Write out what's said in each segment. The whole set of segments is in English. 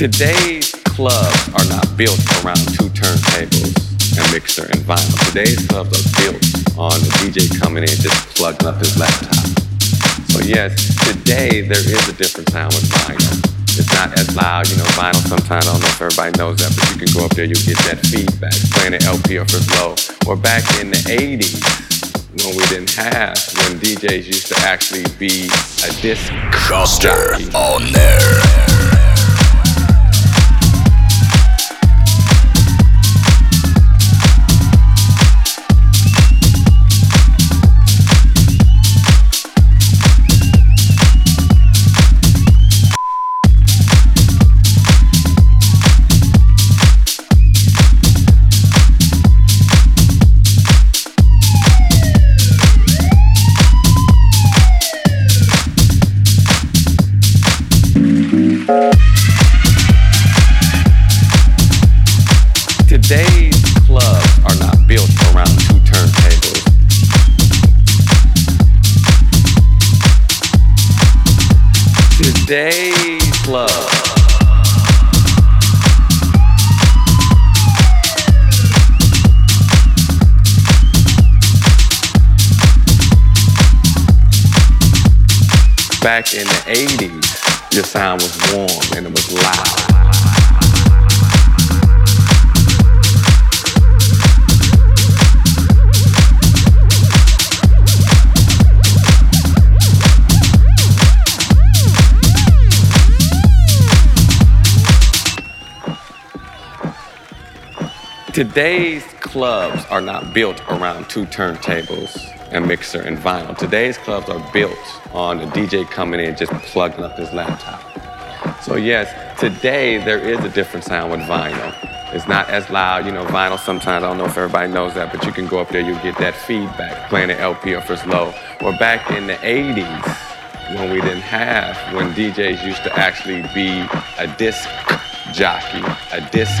Today's clubs are not built around two turntables and mixer and vinyl. Today's clubs are built on the DJ coming in just plugging up his laptop. So yes, today there is a different sound with vinyl. It's not as loud, you know, vinyl sometimes, I don't know if everybody knows that, but you can go up there, you'll get that feedback, playing an LP or for low. Or back in the 80s, when DJs used to actually be a disc Coster jockey. On air. Back in the 80s, your sound was warm and it was loud. Today's clubs are not built around two turntables and mixer and vinyl. Today's clubs are built on the DJ coming in just plugging up his laptop. So yes, today there is a different sound with vinyl. It's not as loud, you know, vinyl sometimes, I don't know if everybody knows that, but you can go up there, you'll get that feedback, playing an LP or first low. Or back in the 80s, when DJs used to actually be a disc jockey, a disc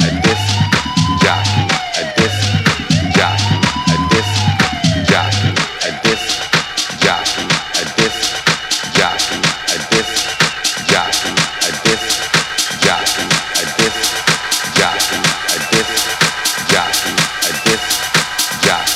a disc jockey, a disc jockey, a disc jockey, a disc jockey, a disc jockey, a disc jockey, a disc jockey, a disc jockey, a disc jockey, a disc jockey.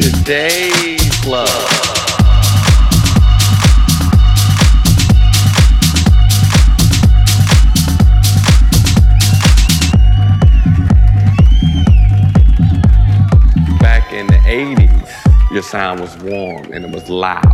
Today's love. Back in the 80s, your sound was warm and it was loud.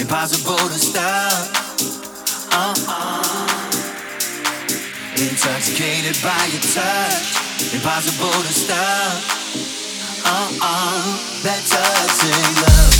impossible to stop. Intoxicated by your touch, impossible to stop. That touching love.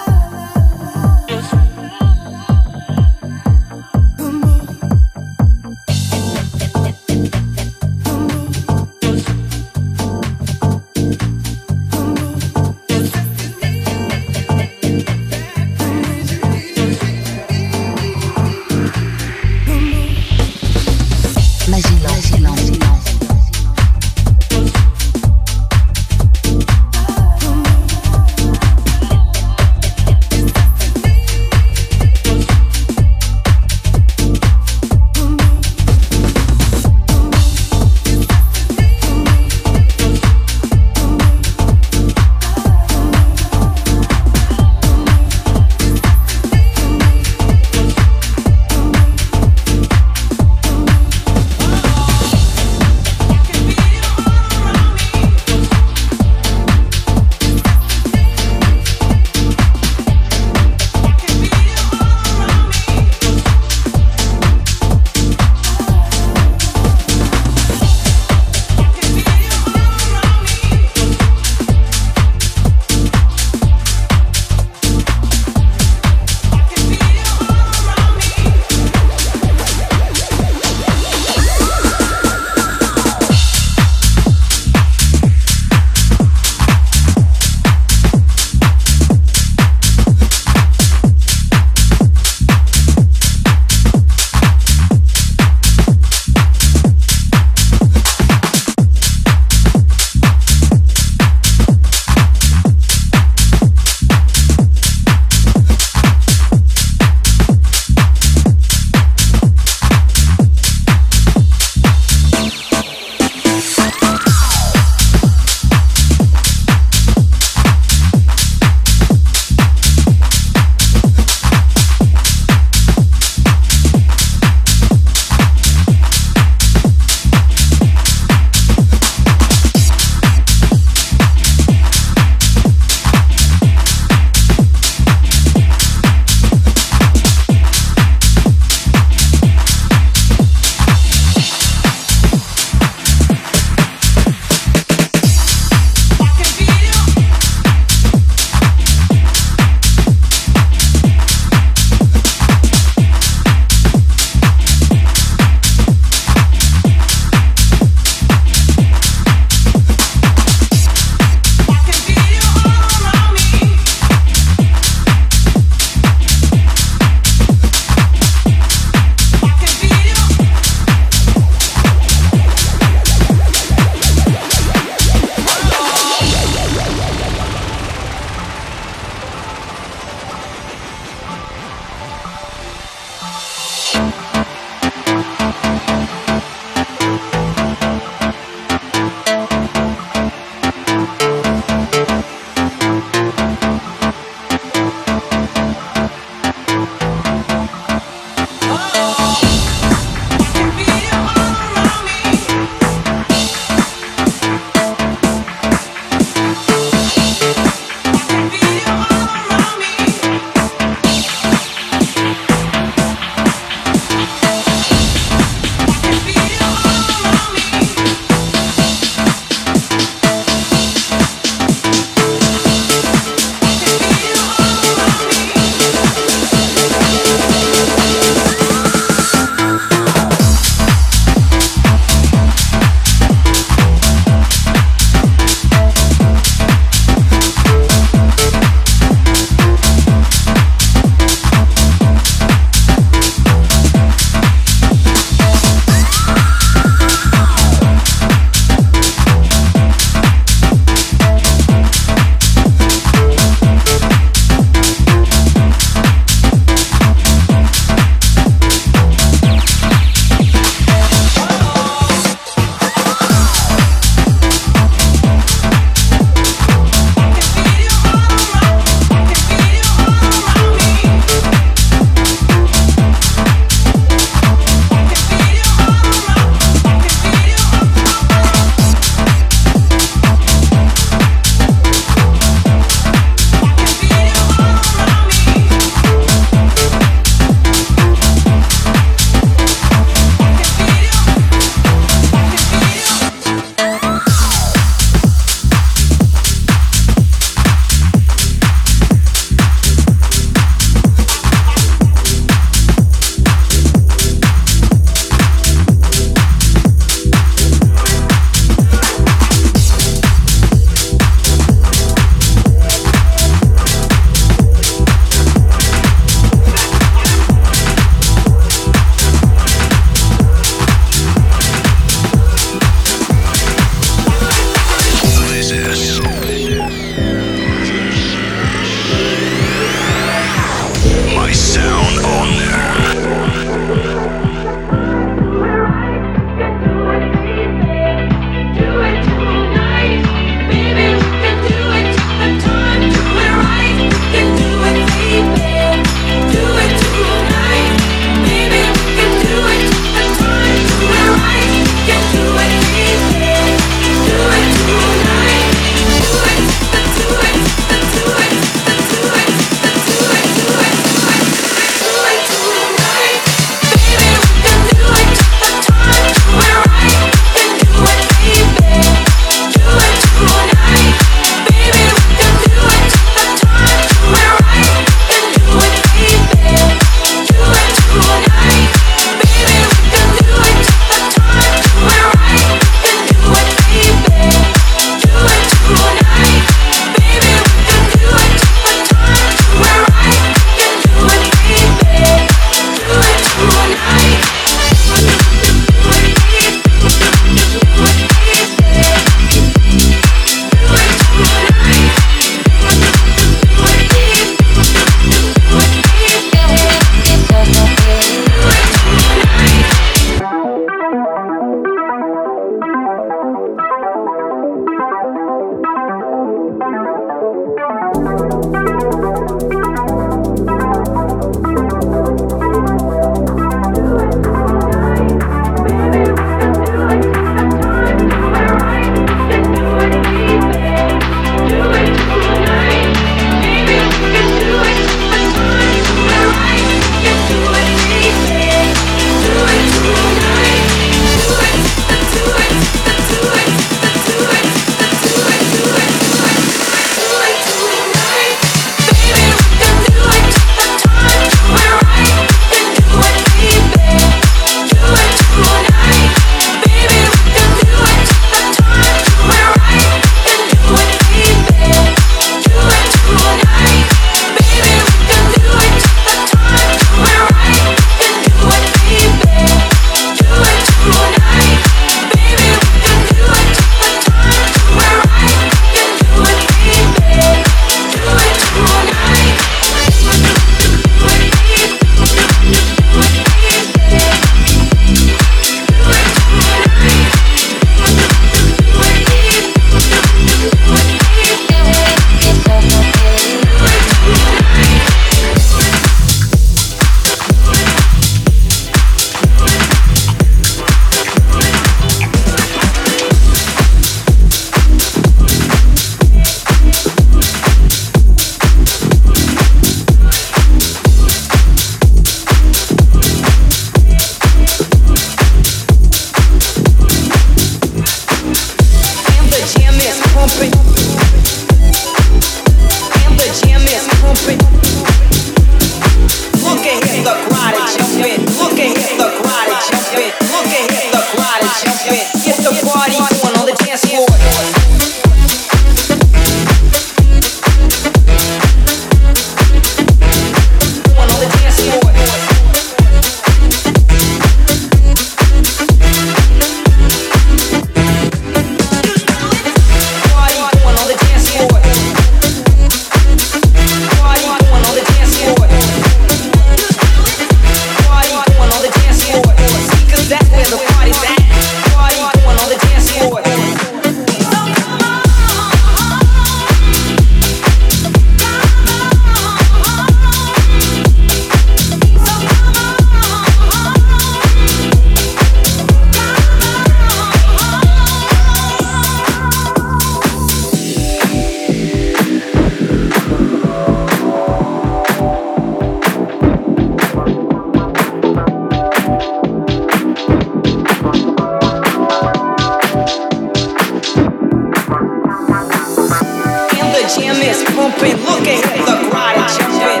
pumping, look at him, the grotty jumping.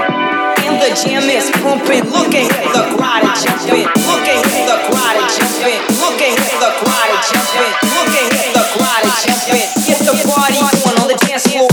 And the jam is pumping, look at him, the grotty jumping. Look at him, the grotty jumping. Look at him, the grotty jumping. Look at him, the grotty jumping. Get the party going on the dance floor.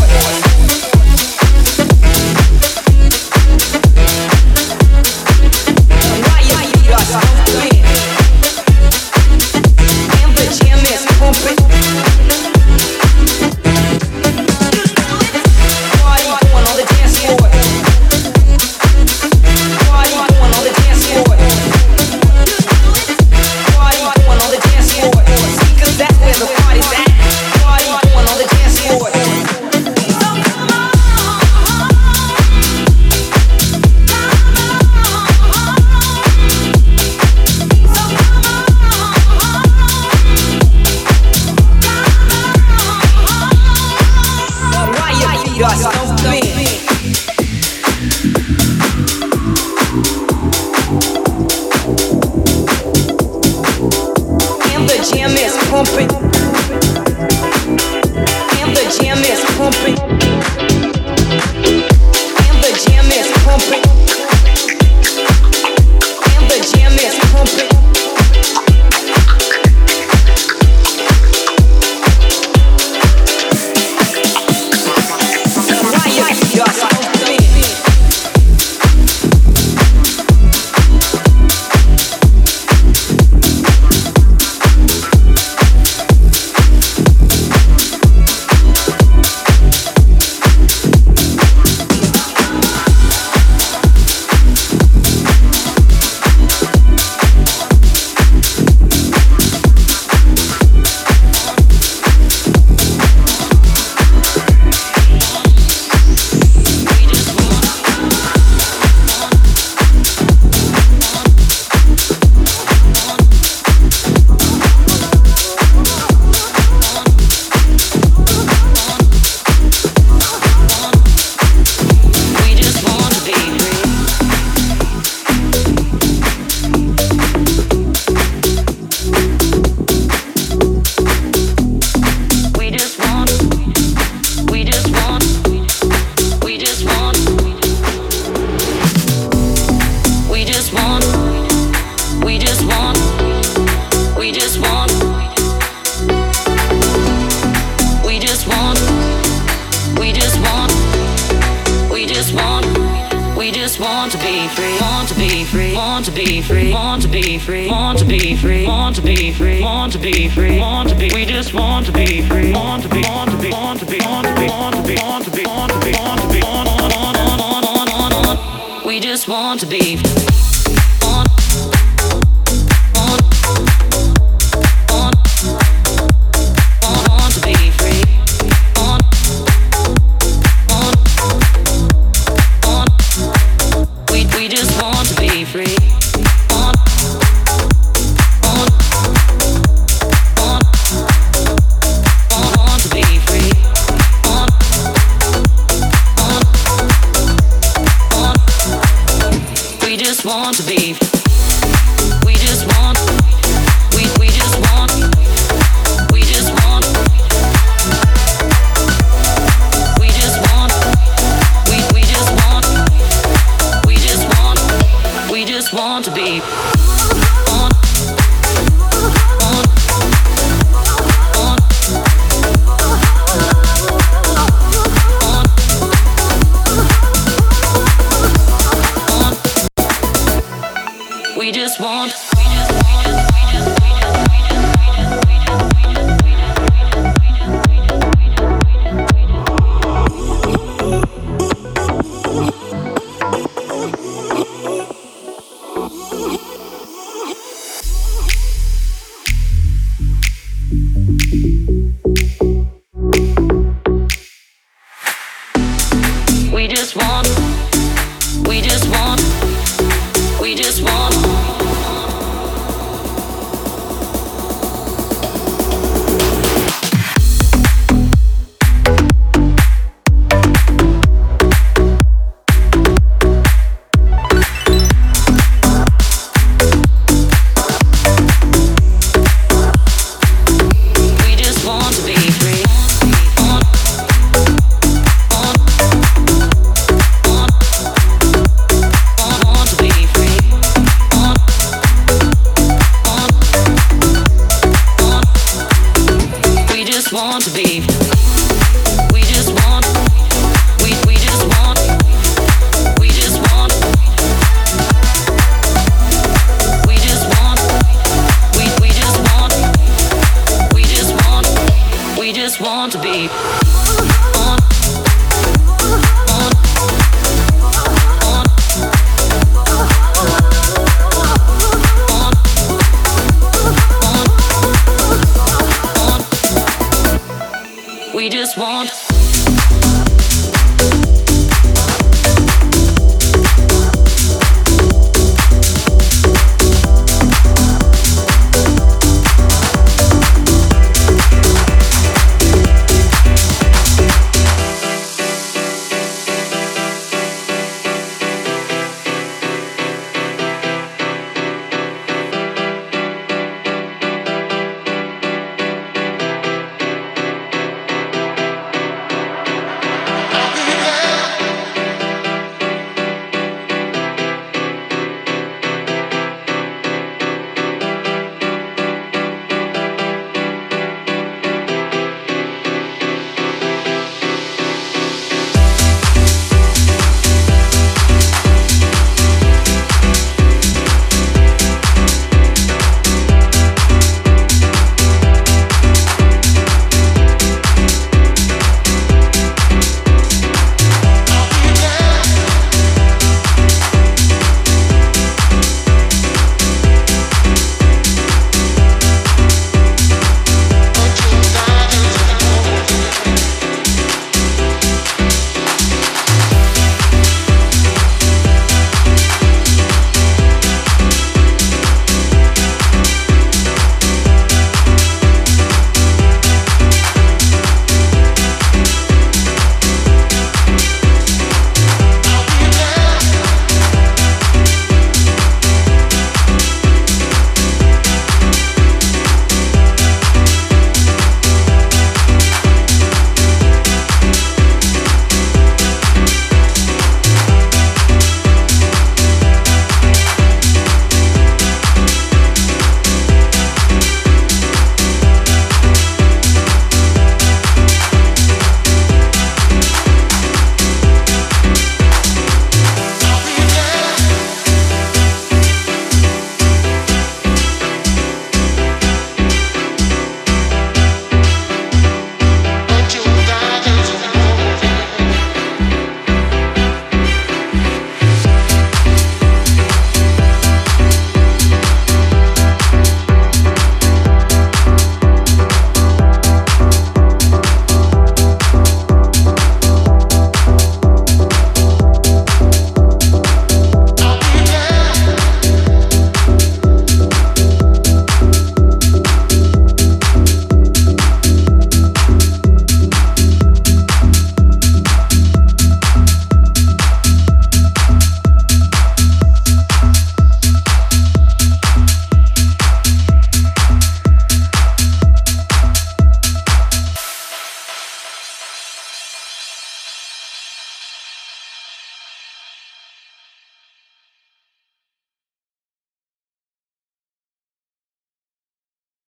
We just want